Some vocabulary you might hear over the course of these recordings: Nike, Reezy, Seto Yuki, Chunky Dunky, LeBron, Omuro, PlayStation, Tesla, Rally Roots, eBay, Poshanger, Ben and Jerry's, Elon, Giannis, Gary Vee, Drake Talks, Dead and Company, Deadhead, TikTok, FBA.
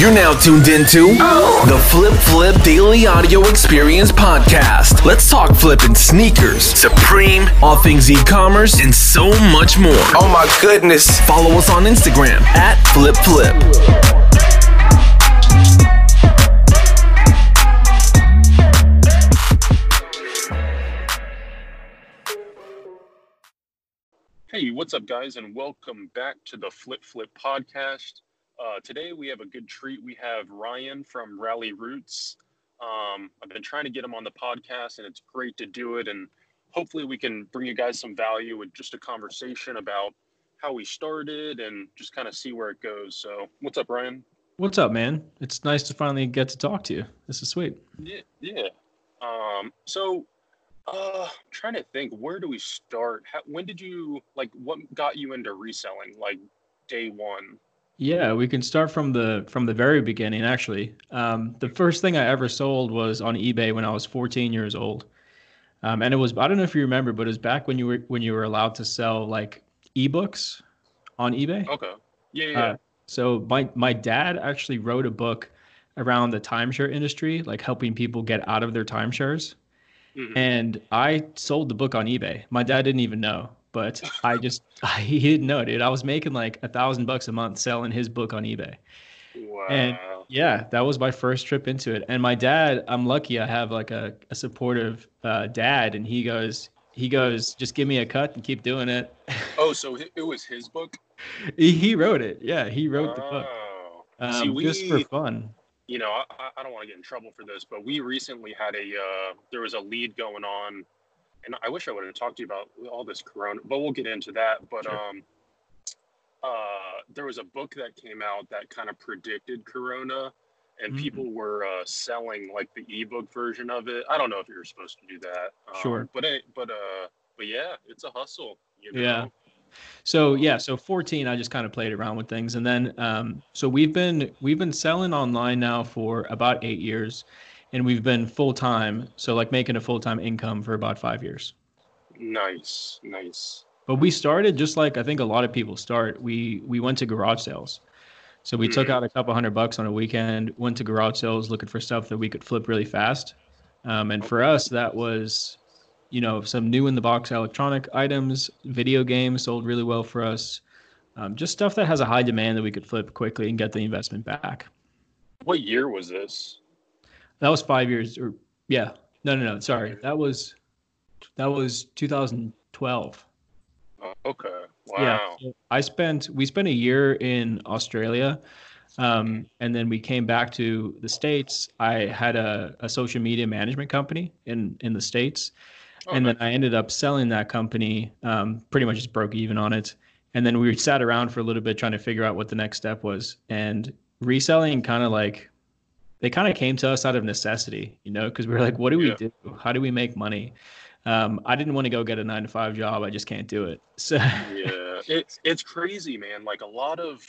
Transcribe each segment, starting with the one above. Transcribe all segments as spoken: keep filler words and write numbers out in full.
You're now tuned into oh. the Flip Flip Daily Audio Experience Podcast. Let's talk flipping sneakers, Supreme, all things e-commerce, and so much more. Oh my goodness. Follow us on Instagram at Flip Flip. Hey, what's up, guys, and welcome back to the Flip Flip Podcast. Uh, today we have a good treat. We have Ryan from Rally Roots. Um, I've been trying to get him on the podcast, and it's great to do it. And hopefully we can bring you guys some value with just a conversation about how we started and just kind of see where it goes. So what's up, Ryan? What's up, man? It's nice to finally get to talk to you. This is sweet. Yeah. yeah. Um, so uh, I'm trying to think, where do we start? How, when did you, like, what got you into reselling, like day one? Yeah, we can start from the from the very beginning, actually. Um, the first thing I ever sold was on eBay when I was fourteen years old. Um, and it was, I don't know if you remember, but it was back when you were when you were allowed to sell like ebooks on eBay. Okay. Yeah, yeah. Uh, so my my dad actually wrote a book around the timeshare industry, like helping people get out of their timeshares. Mm-hmm. And I sold the book on eBay. My dad didn't even know. But I just, I, he didn't know, dude. I was making like a thousand bucks a month selling his book on eBay. Wow. And yeah, that was my first trip into it. And my dad, I'm lucky I have like a, a supportive uh, dad. And he goes, he goes, just give me a cut and keep doing it. Oh, so it was his book? he, he wrote it. Yeah, he wrote oh. the book. Um, See, we, just for fun. You know, I, I don't want to get in trouble for this, but we recently had a, uh, there was a lead going on. And I wish I would have talked to you about all this corona, but we'll get into that. But sure. um, uh, there was a book that came out that kind of predicted corona, and mm-hmm. people were uh, selling like the ebook version of it. I don't know if you were supposed to do that. Um, sure. But but uh, but yeah, it's a hustle. You know? Yeah. So yeah, so fourteen, I just kind of played around with things, and then um, so we've been we've been selling online now for about eight years. And we've been full-time, so like making a full-time income for about five years. Nice, nice. But we started just like I think a lot of people start. We we went to garage sales. So we mm. took out a couple hundred bucks on a weekend, went to garage sales looking for stuff that we could flip really fast. Um, and for us, that was, you know, some new-in-the-box electronic items, video games sold really well for us. Um, just stuff that has a high demand that we could flip quickly and get the investment back. What year was this? That was five years or yeah. No, no, no. Sorry. That was, that was two thousand twelve. Oh, okay. Wow. Yeah, so I spent, we spent a year in Australia. Um, and then we came back to the States. I had a, a social media management company in, in the States. Okay. And then I ended up selling that company, um, pretty much just broke even on it. And then we sat around for a little bit trying to figure out what the next step was, and reselling kind of like, they kind of came to us out of necessity, you know, because we were like, what do we yeah. do? How do we make money? Um, I didn't want to go get a nine to five job. I just can't do it. So yeah, it's, it's crazy, man. Like a lot of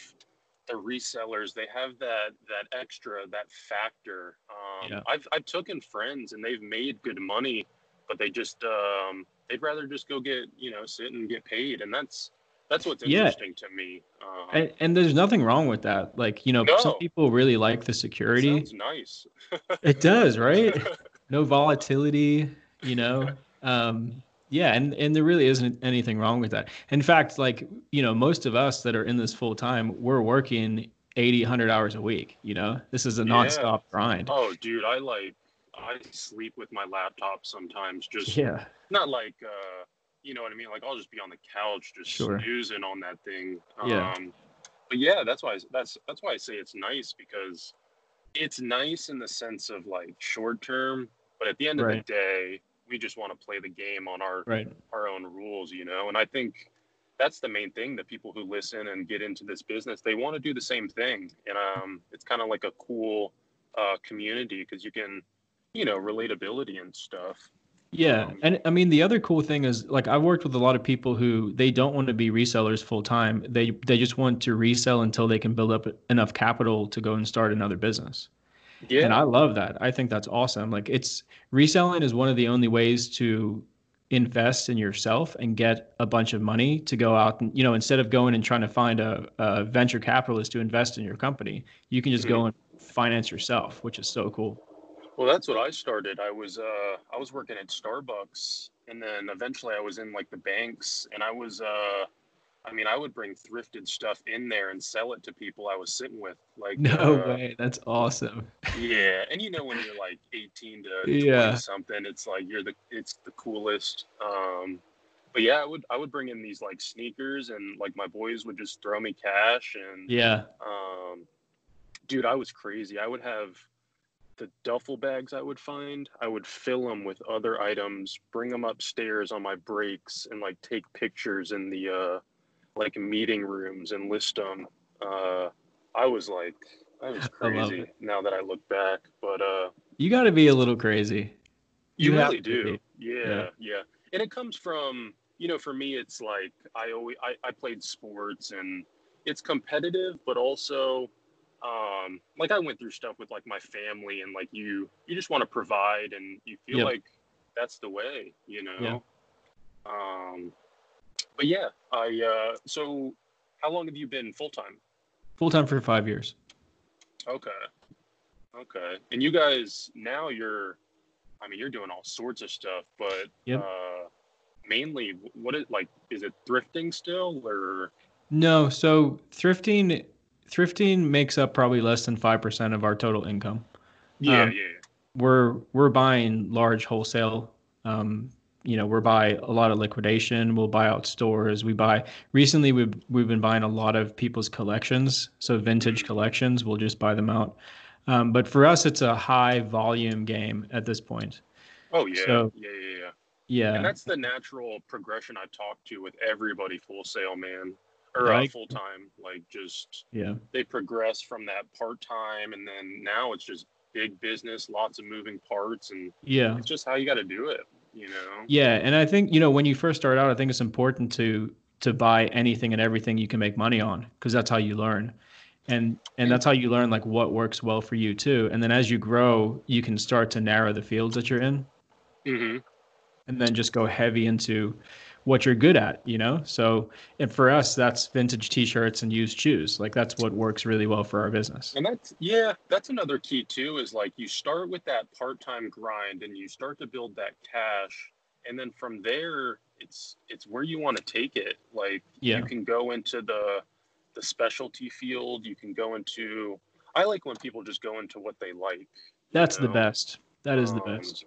the resellers, they have that, that extra, that factor. Um, yeah. I've, I've taken friends and they've made good money, but they just, um, they'd rather just go get, you know, sit and get paid. And that's, That's what's interesting yeah. to me. Um, and, and there's nothing wrong with that. Like, you know, no. some people really like the security. It sounds nice. It does, right? No volatility, you know? Um, yeah, and, and there really isn't anything wrong with that. In fact, like, you know, most of us that are in this full time, we're working eighty, one hundred hours a week, you know? This is a nonstop yeah. grind. Oh, dude, I like, I sleep with my laptop sometimes. Just yeah. not like... Uh, you know what I mean? Like I'll just be on the couch, just sure. snoozing on that thing. Um, yeah. But yeah, that's why I, that's that's why I say it's nice, because it's nice in the sense of like short term, but at the end right. of the day, we just want to play the game on our right. our own rules, you know. And I think that's the main thing that people who listen and get into this business, they want to do the same thing, and um, it's kind of like a cool uh, community because you can, you know, relatability and stuff. Yeah. And I mean, the other cool thing is like, I've worked with a lot of people who they don't want to be resellers full time. They, they just want to resell until they can build up enough capital to go and start another business. Yeah. And I love that. I think that's awesome. Like it's reselling is one of the only ways to invest in yourself and get a bunch of money to go out and, you know, instead of going and trying to find a, a venture capitalist to invest in your company, you can just mm-hmm. go and finance yourself, which is so cool. Well, that's what I started. I was, uh, I was working at Starbucks, and then eventually I was in like the banks, and I was, uh, I mean, I would bring thrifted stuff in there and sell it to people I was sitting with. Like, no uh, way. That's awesome. Yeah. And you know, when you're like eighteen to yeah. twenty something, it's like, you're the, it's the coolest. Um, but yeah, I would, I would bring in these like sneakers, and like my boys would just throw me cash. And yeah, um, dude, I was crazy. I would have the duffel bags I would find. I would fill them with other items, bring them upstairs on my breaks, and like take pictures in the, uh, like meeting rooms and list them. Uh, I was like, I was crazy now that I look back, but, uh, you gotta be a little crazy. You, you really do. Yeah, yeah. Yeah. And it comes from, you know, for me, it's like, I always, I, I played sports, and it's competitive, but also, um, like I went through stuff with like my family, and like, you, you just want to provide, and you feel yep. like that's the way, you know? Yeah. Um, But yeah, I, uh, so how long have you been full-time? Full-time for five years. Okay. Okay. And you guys, now you're, I mean, you're doing all sorts of stuff, but yep. uh, mainly what is, like, is it thrifting still, or? No. So thrifting, thrifting makes up probably less than five percent of our total income. Yeah. Um, yeah. We're, we're buying large wholesale, um, you know, we're buy a lot of liquidation. We'll buy out stores. We buy recently. We've we've been buying a lot of people's collections. So vintage collections, we'll just buy them out. Um, but for us, it's a high volume game at this point. Oh yeah, so, yeah, yeah, yeah. Yeah, and that's the natural progression I've talked to with everybody full sale, man, or right. uh, full time. Like just yeah, they progress from that part time, and then now it's just big business, lots of moving parts, and yeah, it's just how you got to do it. You know? Yeah. And I think, you know, when you first start out, I think it's important to, to buy anything and everything you can make money on, because that's how you learn. And, and that's how you learn like what works well for you too. And then as you grow, you can start to narrow the fields that you're in mm-hmm. and then just go heavy into what you're good at, you know? So, and for us, that's vintage t-shirts and used shoes. Like that's what works really well for our business. And that's, yeah, that's another key too, is like you start with that part-time grind and you start to build that cash. And then from there, it's, it's where you want to take it. Like yeah. you can go into the, the specialty field. You can go into, I like when people just go into what they like. That's know? the best. That is um, the best.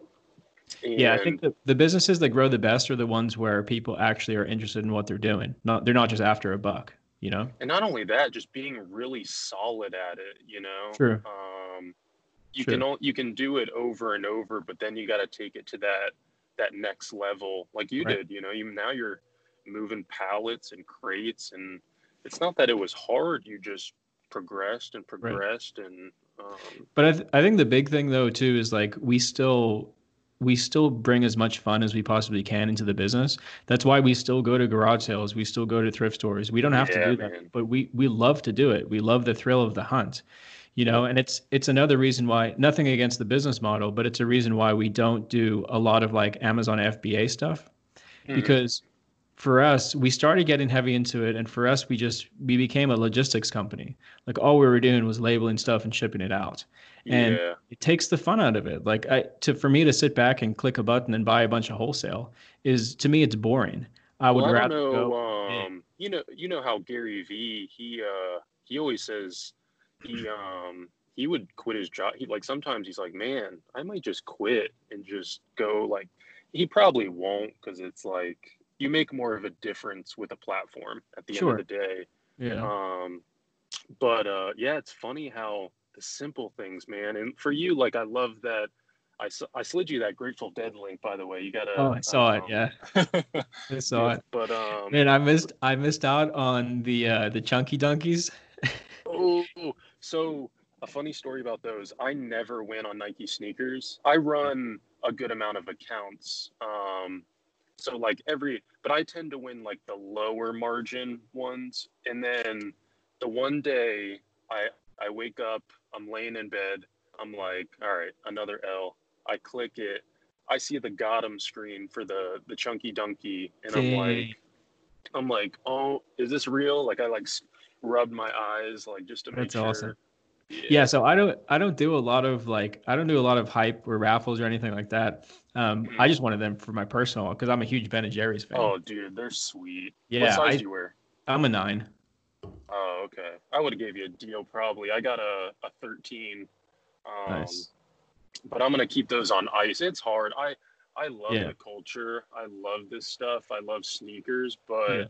And yeah, I think the, the businesses that grow the best are the ones where people actually are interested in what they're doing. Not they're not just after a buck, you know. And not only that, just being really solid at it, you know. True. Um, you True. can you can do it over and over, but then you got to take it to that that next level, like you right. did. You know, even now you're moving pallets and crates, and it's not that it was hard. You just progressed and progressed, right. and. Um, but I th- I think the big thing though too is like we still. we still bring as much fun as we possibly can into the business. That's why we still go to garage sales. We still go to thrift stores. We don't have yeah, to do man. that, but we, we love to do it. We love the thrill of the hunt, you know, and it's, it's another reason why, nothing against the business model, but it's a reason why we don't do a lot of like Amazon F B A stuff mm-hmm. because for us, we started getting heavy into it. And for us, we just, we became a logistics company. Like all we were doing was labeling stuff and shipping it out. And yeah. it takes the fun out of it. Like I, to, for me to sit back and click a button and buy a bunch of wholesale is, to me, it's boring. I would well, rather I don't know, go, um, you know, you know how Gary Vee, he, uh, he always says he, um, he would quit his job. He like, sometimes he's like, man, I might just quit and just go like, he probably won't. Cause it's like, you make more of a difference with a platform at the sure. end of the day. Yeah. Um, but, uh, yeah, it's funny how, the simple things, man. And for you, like, I love that. I, I slid you that Grateful Dead link, by the way. You gotta. Oh, I saw um, it. Yeah, I saw it. But um, man, I missed I missed out on the uh, the Chunky Dunkies. Oh, so a funny story about those. I never win on Nike sneakers. I run a good amount of accounts. Um, so like every, but I tend to win like the lower margin ones. And then the one day I. I wake up, I'm laying in bed. I'm like, all right, another L. I click it. I see the Gotham screen for the the Chunky Dunky, and I'm like, I'm like, oh, is this real? Like I like rubbed my eyes like just to make sure. That's awesome. Yeah. yeah, so I don't I don't do a lot of like I don't do a lot of hype or raffles or anything like that. Um, mm-hmm. I just wanted them for my personal because I'm a huge Ben and Jerry's fan. Oh, dude, they're sweet. Yeah, what size I, do you wear? I'm a nine. Oh, okay. I would have gave you a deal probably. I got a a thirteen. Um, nice. But I'm gonna keep those on ice. It's hard. I I love yeah. the culture. I love this stuff. I love sneakers, but yeah.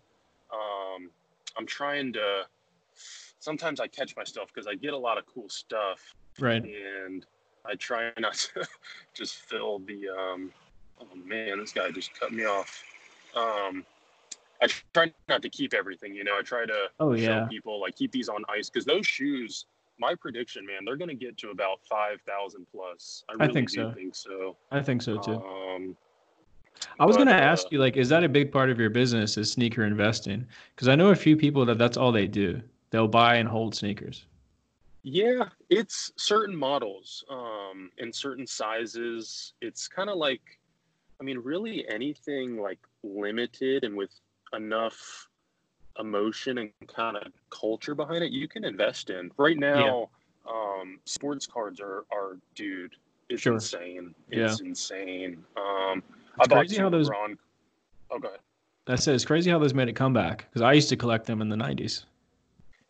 um, I'm trying to. Sometimes I catch myself because I get a lot of cool stuff, right? And I try not to just fill the. Um, oh man, this guy just cut me off. Um, I try not to keep everything, you know. I try to oh, yeah. show people like keep these on ice because those shoes. My prediction, man, they're going to get to about five thousand plus. I, really I think, do so. think so. I think so, too. Um, I was going to uh, ask you, like, is that a big part of your business is sneaker investing? Because I know a few people that that's all they do. They'll buy and hold sneakers. Yeah, it's certain models um, and certain sizes. It's kind of like, I mean, really anything like limited and with enough emotion and kind of culture behind it you can invest in right now. yeah. um sports cards are are dude it's sure. insane it's yeah. insane um it's I crazy how those Ron... oh go ahead I said it's crazy how those made a comeback because I used to collect them in the nineties.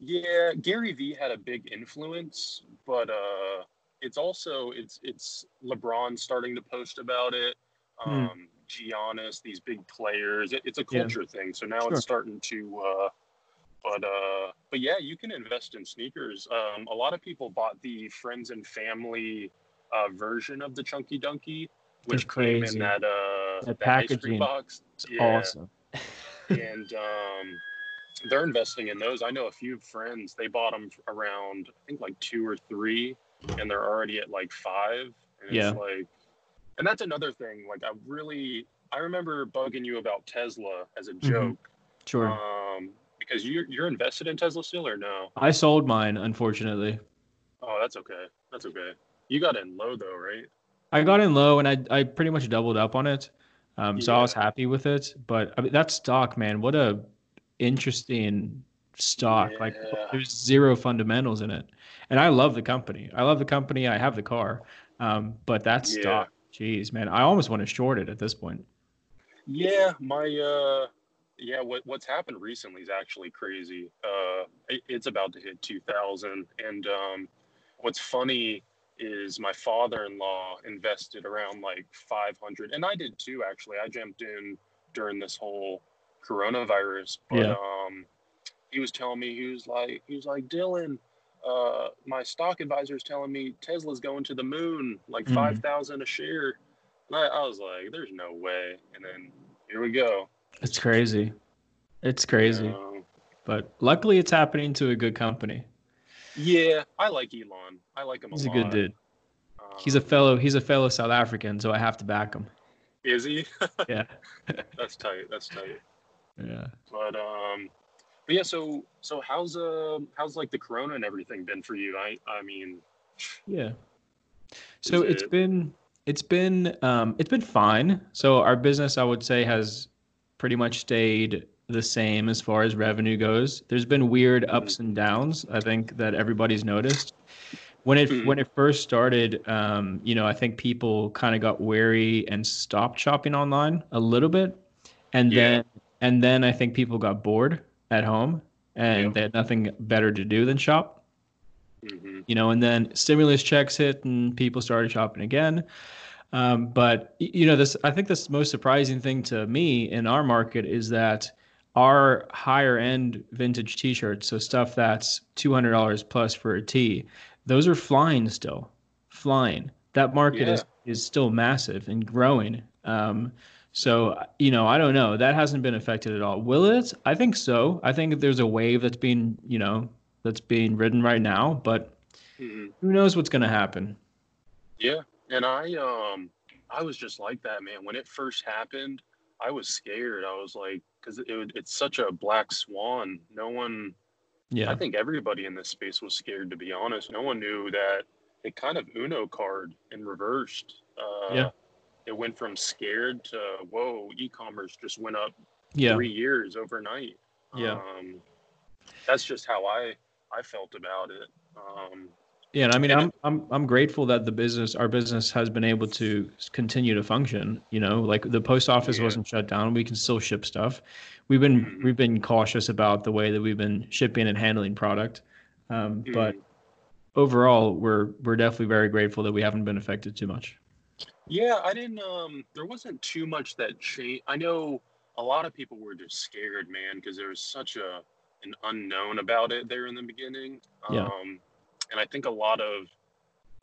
Yeah, Gary V had a big influence, but uh it's also it's it's LeBron starting to post about it. um hmm. Giannis, these big players. It, it's a culture yeah. thing. So now sure. it's starting to, uh, but, uh, but yeah, you can invest in sneakers. Um, a lot of people bought the friends and family, uh, version of the Chunky Dunky, which came in that, uh, that packaging box. It's yeah. awesome. And, um, they're investing in those. I know a few friends, they bought them around, I think like two or three, and they're already at like five. And yeah. it's like, and that's another thing. Like I really, I remember bugging you about Tesla as a joke. Mm-hmm. Sure. Um, because you're you're invested in Tesla still or no? I sold mine, unfortunately. Oh, that's okay. That's okay. You got in low though, right? I got in low, and I I pretty much doubled up on it. Um, yeah. So I was happy with it. But I mean, that stock, man, what a interesting stock. Yeah. Like there's zero fundamentals in it, and I love the company. I love the company. I have the car. Um, but that yeah. stock. Jeez, man, I almost want to short it at this point. Yeah, my, uh, yeah, what what's happened recently is actually crazy. Uh, it, it's about to hit two thousand. And um, what's funny is my father-in-law invested around like five hundred. And I did too, actually. I jumped in during this whole coronavirus. But yeah. um, he was telling me, he was like, he was like, Dylan, Uh, my stock advisor is telling me Tesla's going to the moon, like mm-hmm. five thousand a share. And I, I was like, there's no way. And then here we go. It's crazy. It's crazy. Uh, but luckily it's happening to a good company. Yeah. I like Elon. I like him a lot. He's a good dude. Um, he's a fellow, he's a fellow South African, so I have to back him. Is he? Yeah. That's tight. That's tight. Yeah. But, um, But yeah, so so how's uh how's like the corona and everything been for you? I I mean, yeah. So it's it... been it's been um it's been fine. So our business, I would say, has pretty much stayed the same as far as revenue goes. There's been weird ups and downs, I think, that everybody's noticed. When it mm-hmm. when it first started, um, you know, I think people kind of got wary and stopped shopping online a little bit, and yeah. then and then I think people got bored at home, and yep. they had nothing better to do than shop, mm-hmm. you know, and then stimulus checks hit and people started shopping again. Um, but you know, this, I think this most surprising thing to me in our market is that our higher end vintage t-shirts, so stuff that's two hundred dollars plus for a tee, those are flying still flying. That market yeah. is, is still massive and growing. Um, So, you know, I don't know. That hasn't been affected at all. Will it? I think so. I think there's a wave that's being, you know, that's being ridden right now, but mm-hmm. who knows what's going to happen? Yeah. And I, um, I was just like that, man. When it first happened, I was scared. I was like, cause it, it's such a black swan. No one, yeah, I think everybody in this space was scared, to be honest. No one knew that it kind of Uno card and reversed, uh, yeah. it went from scared to, whoa, e-commerce just went up yeah. three years overnight. Yeah. Um, that's just how I, I felt about it. Um, yeah. And I mean, and I'm, it, I'm, I'm grateful that the business, our business has been able to continue to function, you know, like the post office yeah. wasn't shut down. We can still ship stuff. We've been, mm-hmm. we've been cautious about the way that we've been shipping and handling product. Um, mm-hmm. But overall, we're, we're definitely very grateful that we haven't been affected too much. Yeah. I didn't, um, there wasn't too much that changed. I know a lot of people were just scared, man, because there was such a, an unknown about it there in the beginning. Yeah. Um, and I think a lot of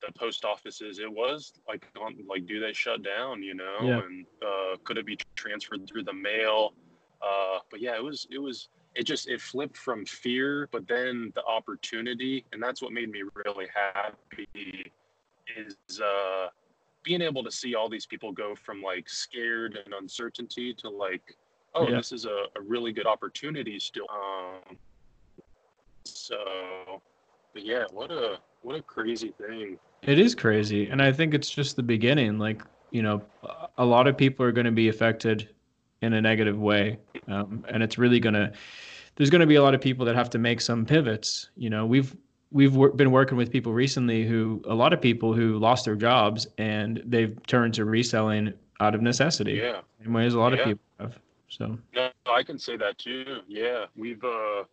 the post offices, it was like, like, do they shut down, you know, yeah. and, uh, could it be transferred through the mail? Uh, but yeah, it was, it was, it just, it flipped from fear, but then the opportunity, and that's what made me really happy is, uh, being able to see all these people go from like scared and uncertainty to like, oh, yeah. this is a, a really good opportunity still. Um, so, but yeah, what a, what a crazy thing. It is crazy. And I think it's just the beginning. Like, you know, a lot of people are going to be affected in a negative way. Um, and it's really going to, there's going to be a lot of people that have to make some pivots. You know, we've, we've wor- been working with people recently who, a lot of people who lost their jobs and they've turned to reselling out of necessity. Yeah. Same way as a lot yeah. of people have. So no, I can say that too. Yeah. We've, uh,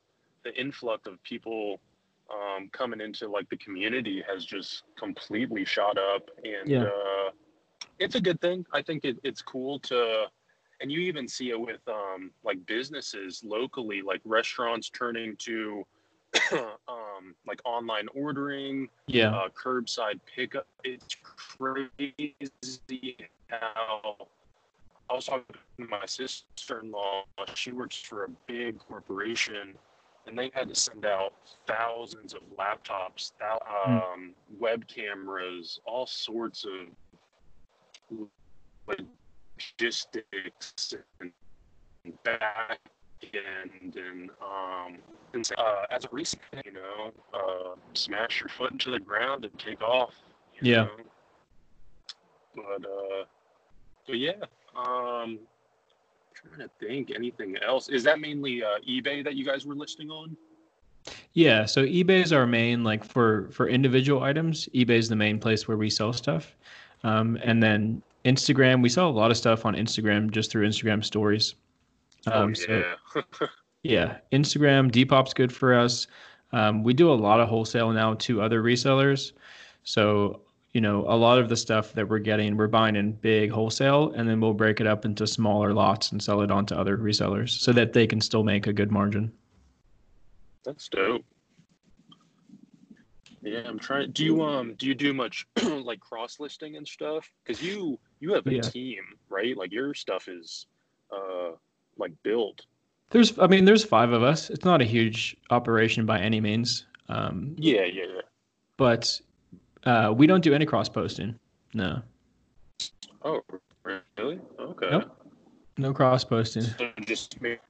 the influx of people, um, coming into like the community has just completely shot up and, yeah. uh, it's a good thing. I think it, it's cool to, and you even see it with, um, like businesses locally, like restaurants turning to, um, like online ordering, yeah. uh, curbside pickup. It's crazy how, I was talking to my sister-in-law. She works for a big corporation, and they had to send out thousands of laptops, um, mm. web cameras, all sorts of logistics and back end, and um, and, uh, as a recent, you know, uh, smash your foot into the ground and take off. You yeah. know? But uh, but yeah. Um, trying to think anything else. Is that mainly uh, eBay that you guys were listing on? Yeah, so eBay is our main, like for, for individual items, eBay is the main place where we sell stuff. Um, and then Instagram, we sell a lot of stuff on Instagram just through Instagram stories. Um, oh, yeah. So, yeah, Instagram, Depop's good for us. Um, we do a lot of wholesale now to other resellers. So you know, a lot of the stuff that we're getting, we're buying in big wholesale, and then we'll break it up into smaller lots and sell it on to other resellers so that they can still make a good margin. That's dope. Yeah, I'm trying. Do you um do you do much like cross listing and stuff? Because you you have a yeah. team, right? Like your stuff is uh like built. There's, I mean, there's five of us. It's not a huge operation by any means. Um, yeah, yeah, yeah. But Uh, we don't do any cross posting. No. Oh, really? Okay. Nope. No cross posting. So just mainly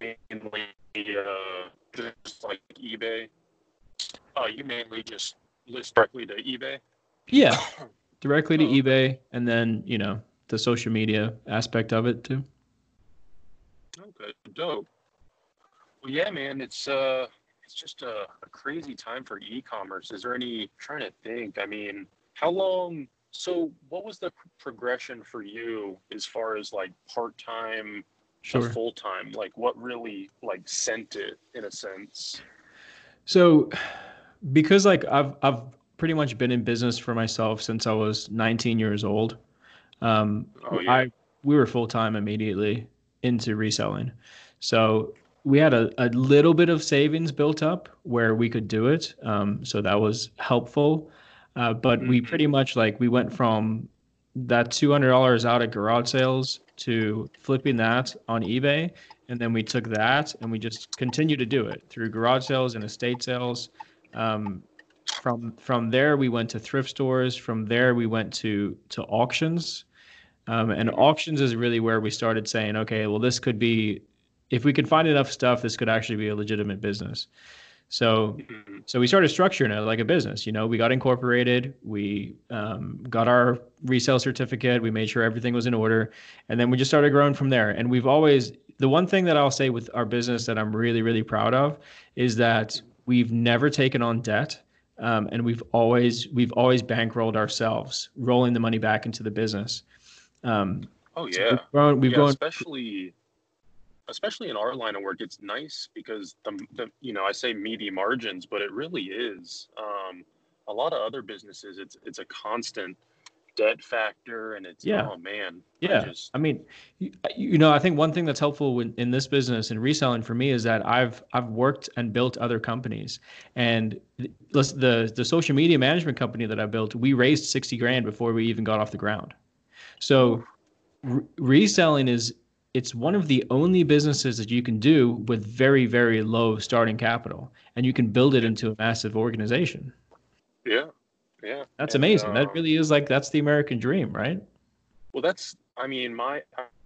uh, just like eBay. Oh, uh, you mainly just list directly to eBay? Yeah. Directly to oh. eBay, and then, you know, the social media aspect of it too. Okay, dope. Well, yeah, man, it's uh it's just a, a crazy time for e-commerce. Is there any, trying to think, I mean, how long, so what was the progression for you as far as like part-time sure. to full-time? Like what really like sent it in a sense? So because like I've, I've pretty much been in business for myself since I was nineteen years old. Um, oh, yeah. I, we were full-time immediately into reselling. So we had a, a little bit of savings built up where we could do it. Um, so that was helpful. Uh, but we pretty much like we went from that two hundred dollars out at garage sales to flipping that on eBay. And then we took that and we just continued to do it through garage sales and estate sales. Um, from from there, we went to thrift stores. From there, we went to to auctions. Um, and auctions is really where we started saying, okay, well, this could be, if we could find enough stuff, this could actually be a legitimate business. So, so we started structuring it like a business. You know, we got incorporated, we um, got our resale certificate, we made sure everything was in order, and then we just started growing from there. And we've always, the one thing that I'll say with our business that I'm really, really proud of is that we've never taken on debt, um, and we've always we've always bankrolled ourselves, rolling the money back into the business. Um, oh yeah, so we've grown, we've yeah, grown especially. Especially in our line of work, it's nice because, the, the you know, I say meaty margins, but it really is. Um, a lot of other businesses, it's it's a constant debt factor, and it's, yeah. oh, man. Yeah, I, just... I mean, you, you know, I think one thing that's helpful when, in this business and reselling for me is that I've I've worked and built other companies. And the, the, the social media management company that I built, we raised sixty grand before we even got off the ground. So re- reselling is... it's one of the only businesses that you can do with very, very low starting capital, and you can build it into a massive organization. Yeah. Yeah. That's and, amazing. Um, that really is like, that's the American dream, right? Well, that's, I mean, my,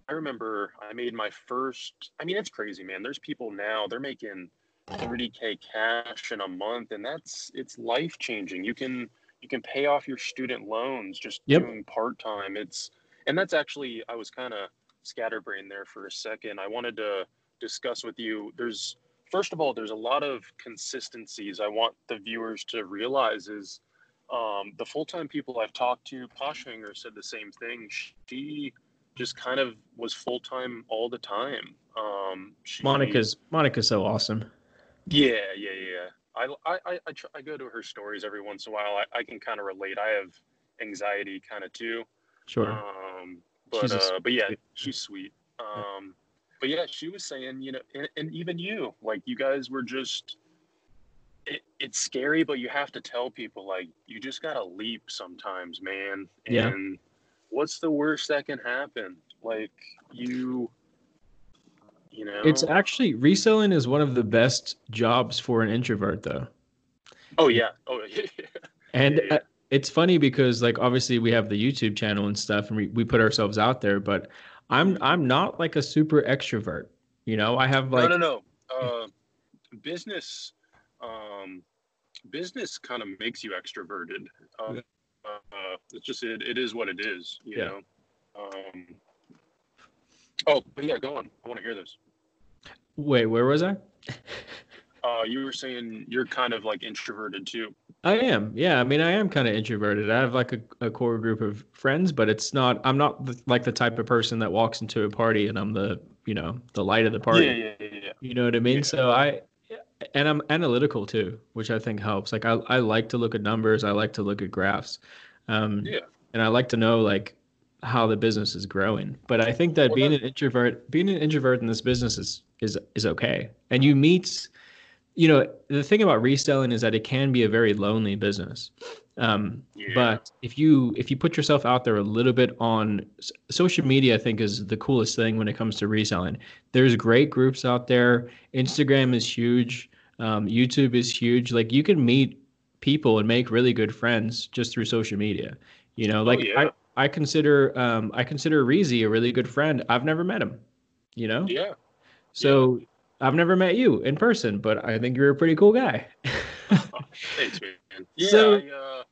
I remember I made my first, I mean, it's crazy, man. There's people now, they're making thirty K cash in a month, and that's, it's life changing. You can, you can pay off your student loans just yep. doing part-time. It's, and that's actually, I was kind of, scatterbrain there for a second. I wanted to discuss with you, there's, first of all, there's a lot of consistencies I want the viewers to realize is um, the full-time people I've talked to, Poshanger said the same thing. She just kind of was full-time all the time. Um, she, Monica's Monica's so awesome. Yeah, yeah, yeah. I, I, I, I, try, I go to her stories every once in a while. I, I can kind of relate. I have anxiety kind of too. Sure. Um, But, uh, but yeah, she's sweet. Um, but yeah, she was saying, you know, and, and even you, like you guys were just, it, it's scary, but you have to tell people like, you just gotta leap sometimes, man. And yeah. what's the worst that can happen? Like you, you know, it's actually reselling is one of the best jobs for an introvert though. Oh yeah. Oh yeah. And yeah, yeah. It's funny because like, obviously we have the YouTube channel and stuff and we, we put ourselves out there, but I'm, I'm not like a super extrovert, you know, I have like, no, no, no. Uh, business, um, business kind of makes you extroverted. Uh, uh, it's just, it, it is what it is, you yeah. know? Um, oh, but yeah, go on. I want to hear this. Wait, where was I? Uh, you were saying you're kind of like introverted too. I am. Yeah. I mean, I am kind of introverted. I have like a, a core group of friends, but it's not, I'm not the, like the type of person that walks into a party and I'm the, you know, the light of the party. Yeah, yeah, yeah, yeah. You know what I mean? Yeah. So I, and I'm analytical too, which I think helps. Like I, I like to look at numbers. I like to look at graphs. Um, yeah. And I like to know like how the business is growing. But I think that well, being an introvert, being an introvert in this business is, is, is okay. And you meet, you know, the thing about reselling is that it can be a very lonely business. Um, yeah. But if you if you put yourself out there a little bit on social media, I think is the coolest thing when it comes to reselling. There's great groups out there. Instagram is huge. Um, YouTube is huge. Like you can meet people and make really good friends just through social media. You know, like oh, yeah. I, I consider um, I consider Reezy a really good friend. I've never met him, you know? Yeah. So... yeah. I've never met you in person, but I think you're a pretty cool guy. Thanks, man. Yeah, so, I, uh...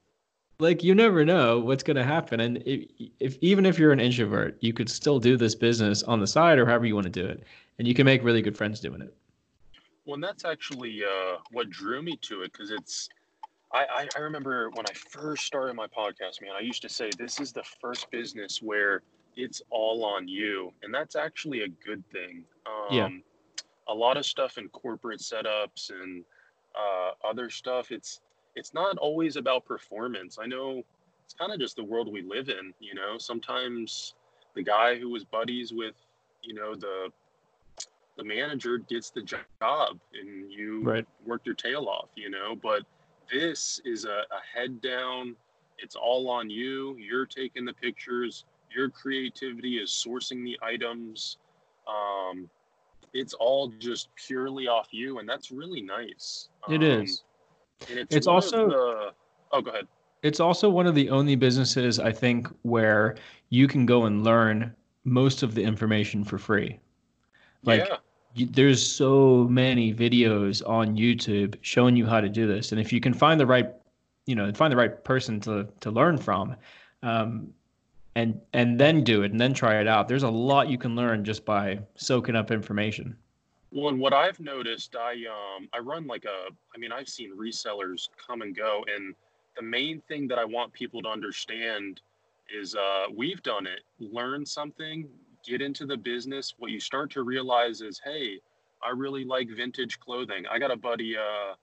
like, you never know what's going to happen. And if, if even if you're an introvert, you could still do this business on the side or however you want to do it. And you can make really good friends doing it. Well, and that's actually uh, what drew me to it, because it's I, I, I remember when I first started my podcast, man, I used to say this is the first business where it's all on you. And that's actually a good thing. Um, yeah. A lot of stuff in corporate setups and uh, other stuff, it's it's not always about performance. I know it's kind of just the world we live in, you know. Sometimes the guy who was buddies with, you know, the the manager gets the job and you right. work your tail off, you know. But this is a, a head down. It's all on you. You're taking the pictures. Your creativity is sourcing the items. Um It's all just purely off you, and that's really nice. Um, it is. And it's it's also. The, oh, go ahead. It's also one of the only businesses I think where you can go and learn most of the information for free. Like yeah. you, there's so many videos on YouTube showing you how to do this. And if you can find the right, you know, find the right person to to learn from, um, and and then do it and then try it out, there's a lot you can learn just by soaking up information. Well, and what I've noticed, I um I run like a, I mean, I've seen resellers come and go, and the main thing that I want people to understand is uh, we've done it. Learn something, get into the business. What you start to realize is, hey, I really like vintage clothing. I got a buddy, uh,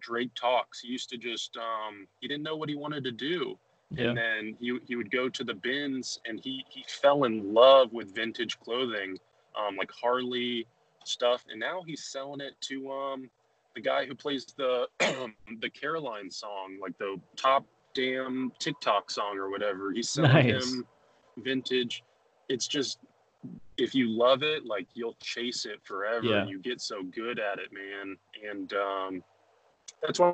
Drake Talks. He used to just, um, he didn't know what he wanted to do. Yeah. And then he, he would go to the bins, and he, he fell in love with vintage clothing, um, like Harley stuff. And now he's selling it to um, the guy who plays the the Caroline song, like the top damn TikTok song or whatever. He's selling nice. Him vintage. It's just, if you love it, like, you'll chase it forever. Yeah. And you get so good at it, man. And um, that's why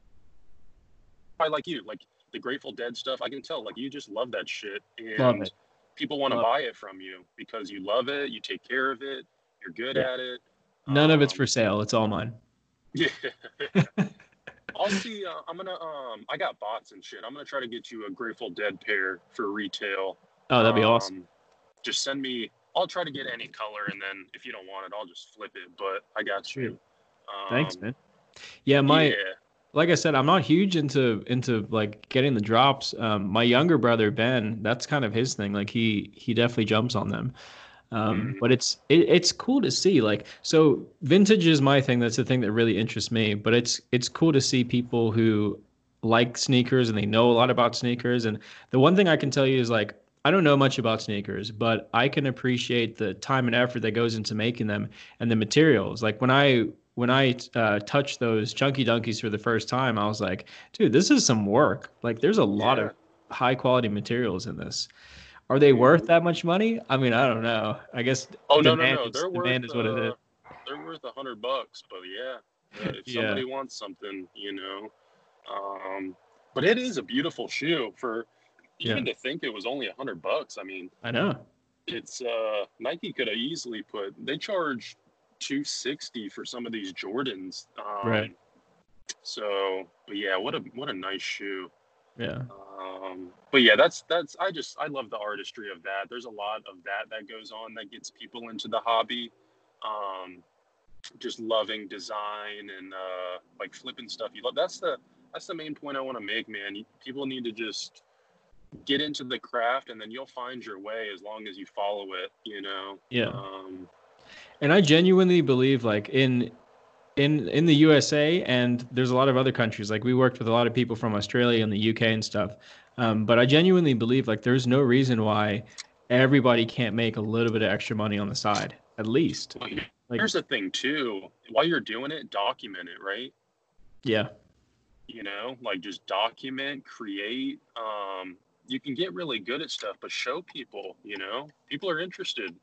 I like you. Like, the Grateful Dead stuff, I can tell, like, you just love that shit. And love it. People want to buy it from you because you love it. You take care of it. You're good yeah. at it. None um, of it's for sale. It's all mine. Yeah. I'll see. Uh, I'm gonna. Um, I got bots and shit. I'm gonna try to get you a Grateful Dead pair for retail. Oh, that'd be um, awesome. Just send me. I'll try to get any color, and then if you don't want it, I'll just flip it. But I got you. Um, Thanks, man. Yeah, my. Yeah. Like I said, I'm not huge into into like getting the drops. Um, my younger brother Ben, that's kind of his thing. Like he he definitely jumps on them. Um, mm-hmm. But it's it, it's cool to see, like, so vintage is my thing. That's the thing that really interests me. But it's it's cool to see people who like sneakers and they know a lot about sneakers. And the one thing I can tell you is, like, I don't know much about sneakers, but I can appreciate the time and effort that goes into making them and the materials. Like when I when I uh, touched those Chunky Dunkies for the first time, I was like, dude, this is some work. Like there's a lot yeah. of high quality materials in this. Are they worth that much money? I mean, I don't know. I guess oh, no, no, no. They're worth, is what it is. Uh, they're worth a hundred bucks, but yeah, uh, if yeah. somebody wants something, you know. Um, but it is a beautiful shoe for even yeah. to think it was only a hundred bucks. I mean, I know it's uh, Nike could have easily put. They charge two sixty for some of these Jordans, um, right? So, but yeah, what a what a nice shoe. Yeah. Um, but yeah, that's, that's, I just, I love the artistry of that. There's a lot of that that goes on that gets people into the hobby. Um, just loving design and, uh, like flipping stuff. You love, that's the, that's the main point I want to make, man. People need to just get into the craft, and then you'll find your way as long as you follow it, you know? Yeah. Um, and I genuinely believe, like, in, In in the U S A, and there's a lot of other countries, like we worked with a lot of people from Australia and the U K and stuff, um, but I genuinely believe, like, there's no reason why everybody can't make a little bit of extra money on the side, at least. Well, like, here's the thing, too. While you're doing it, document it, right? Yeah. You know, like, just document, create. Um, you can get really good at stuff, but show people, you know? People are interested.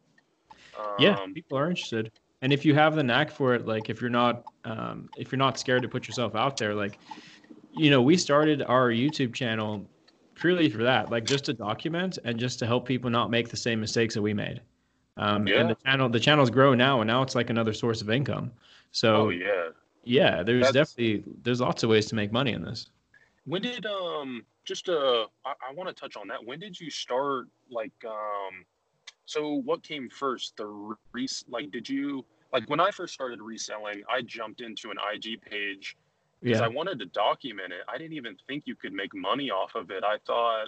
Um, yeah, people are interested. And if you have the knack for it, like if you're not, um, if you're not scared to put yourself out there, like, you know, we started our YouTube channel purely for that, like just to document and just to help people not make the same mistakes that we made. Um, yeah. And the channel, the channels grow now, and now it's like another source of income. So oh, yeah, yeah, there's That's... definitely, there's lots of ways to make money in this. When did, um, just, uh, I, I want to touch on that. When did you start, like, um, so what came first, the re- like, did you, like, when I first started reselling, I jumped into an I G page because yeah. I wanted to document it. I didn't even think you could make money off of it. I thought,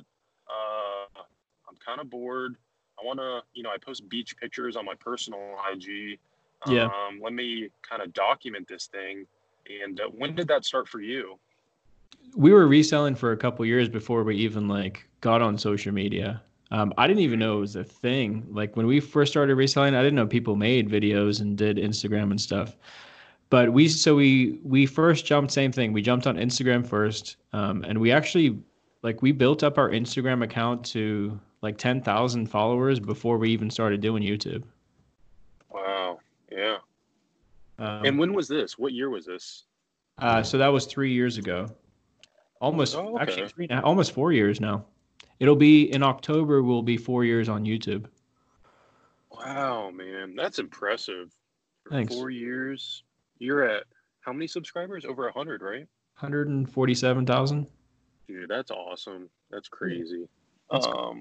uh, I'm kind of bored. I want to, you know, I post beach pictures on my personal I G. Um, yeah. Let me kind of document this thing. And uh, when did that start for you? We were reselling for a couple years before we even, like, got on social media. Um, I didn't even know it was a thing. Like when we first started reselling, I didn't know people made videos and did Instagram and stuff. But we, so we, we first jumped, same thing. We jumped on Instagram first. Um, and we actually, like, we built up our Instagram account to like ten thousand followers before we even started doing YouTube. Wow. Yeah. Um, and when was this? What year was this? Uh, so that was three years ago. Almost, oh, okay. actually three, almost four years now. It'll be in October, we'll be four years on YouTube. Wow, man. That's impressive. Thanks. Four years. You're at how many subscribers? Over one hundred, right? one hundred forty-seven thousand. Dude, that's awesome. That's crazy. That's um, cool.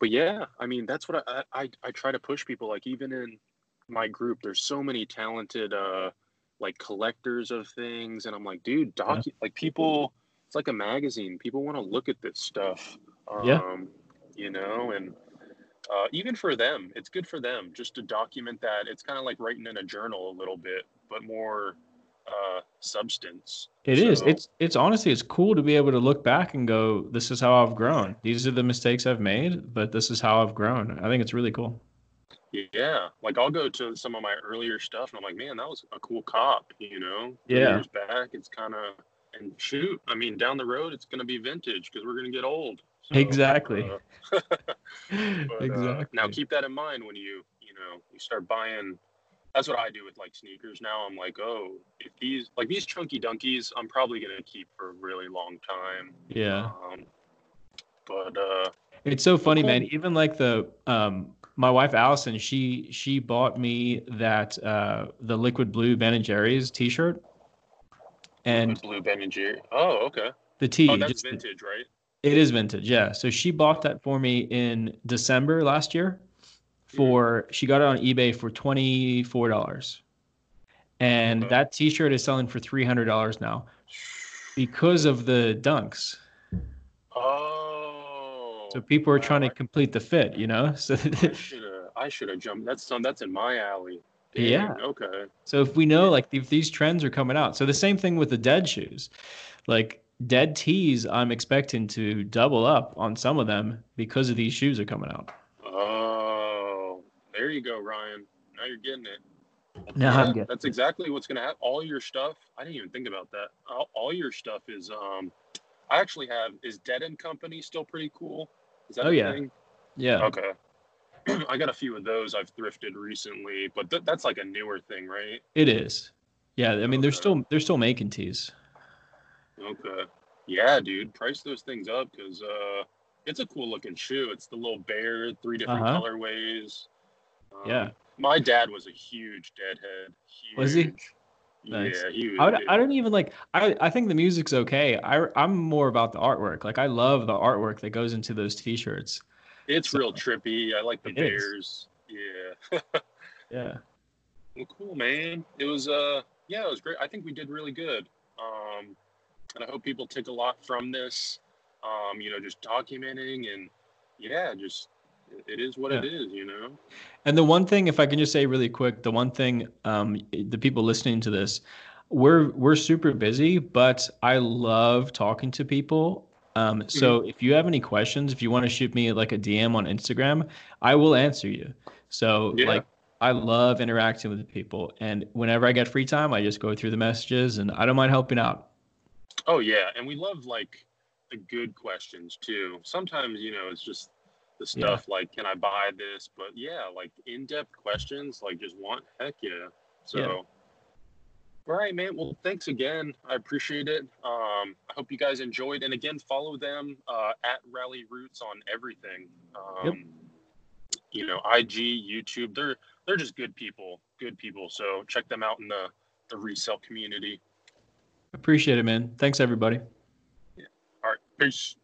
But yeah, I mean, that's what I, I I try to push people. Like, even in my group, there's so many talented, uh, like, collectors of things. And I'm like, dude, docu- yeah. like, people, it's like a magazine. People want to look at this stuff. Um, yeah. You know, and uh, even for them, it's good for them just to document that. It's kind of like writing in a journal a little bit, but more uh, substance. It so, is. It's it's honestly, it's cool to be able to look back and go, this is how I've grown. These are the mistakes I've made, but this is how I've grown. I think it's really cool. Yeah. Like, I'll go to some of my earlier stuff and I'm like, man, that was a cool cop, you know? Yeah. Years back, it's kind of, and shoot, I mean, down the road, it's going to be vintage because we're going to get old. So, exactly. Uh, but, exactly. Uh, now keep that in mind when you, you know, you start buying. That's what I do with, like, sneakers now. I'm like, oh, if these, like, these Chunky Dunkies, I'm probably going to keep for a really long time. Yeah. Um, but, uh. It's so funny, cool. man. Even, like, the, um, my wife, Allison, she, she bought me that, uh, the liquid blue Ben and Jerry's t-shirt. And liquid blue Ben and Jerry. Oh, okay. The tee. Oh, that's just vintage, right? It is vintage. Yeah. So she bought that for me in December last year. For she got it on eBay for twenty-four dollars, and that t-shirt is selling for three hundred dollars now because of the dunks. Oh, so people are trying to complete the fit, you know? So I should have jumped. That's some, that's in my alley. Damn, yeah. Okay. So if we know, like, if these trends are coming out, so the same thing with the Dead shoes, like Dead tees, I'm expecting to double up on some of them because of these shoes are coming out. There you go, Ryan. Now you're getting it. No, yeah, I'm getting that's it. Exactly what's going to happen. All your stuff. I didn't even think about that. All, all your stuff is. Um, I actually have is Dead and Company still pretty cool? Is that oh yeah, thing? yeah. Okay. I got a few of those I've thrifted recently, but th- that's like a newer thing, right? It is. Yeah, I mean okay. they're still they're still making tees. Okay. Yeah, dude, price those things up because uh, it's a cool looking shoe. It's the little bear, three different uh-huh. colorways. Um, yeah, my dad was a huge Deadhead. Huge. Was he? Nice. Yeah, he was. I, would, I don't even like. I, I think the music's okay. I I'm more about the artwork. Like, I love the artwork that goes into those T-shirts. It's so, real trippy. I like the bears. Is. Yeah. yeah. Well, cool, man. It was uh, yeah, it was great. I think we did really good. Um, and I hope people took a lot from this. Um, you know, just documenting and yeah, just. It is what yeah. it is, you know? And the one thing, if I can just say really quick, the one thing, um, the people listening to this, we're we're super busy, but I love talking to people. Um, so if you have any questions, if you want to shoot me like a D M on Instagram, I will answer you. So yeah. like, I love interacting with people. And whenever I get free time, I just go through the messages and I don't mind helping out. Oh, yeah. And we love like the good questions too. Sometimes, you know, it's just, the stuff yeah. like, can I buy this? But yeah, like in-depth questions, like just want, heck yeah. So, yeah. all right, man. Well, thanks again. I appreciate it. Um, I hope you guys enjoyed. And again, follow them uh, at Rally Roots on everything. Um, yep. You know, I G, YouTube. They're they're just good people. Good people. So check them out in the the resale community. Appreciate it, man. Thanks, everybody. Yeah. All right. Peace.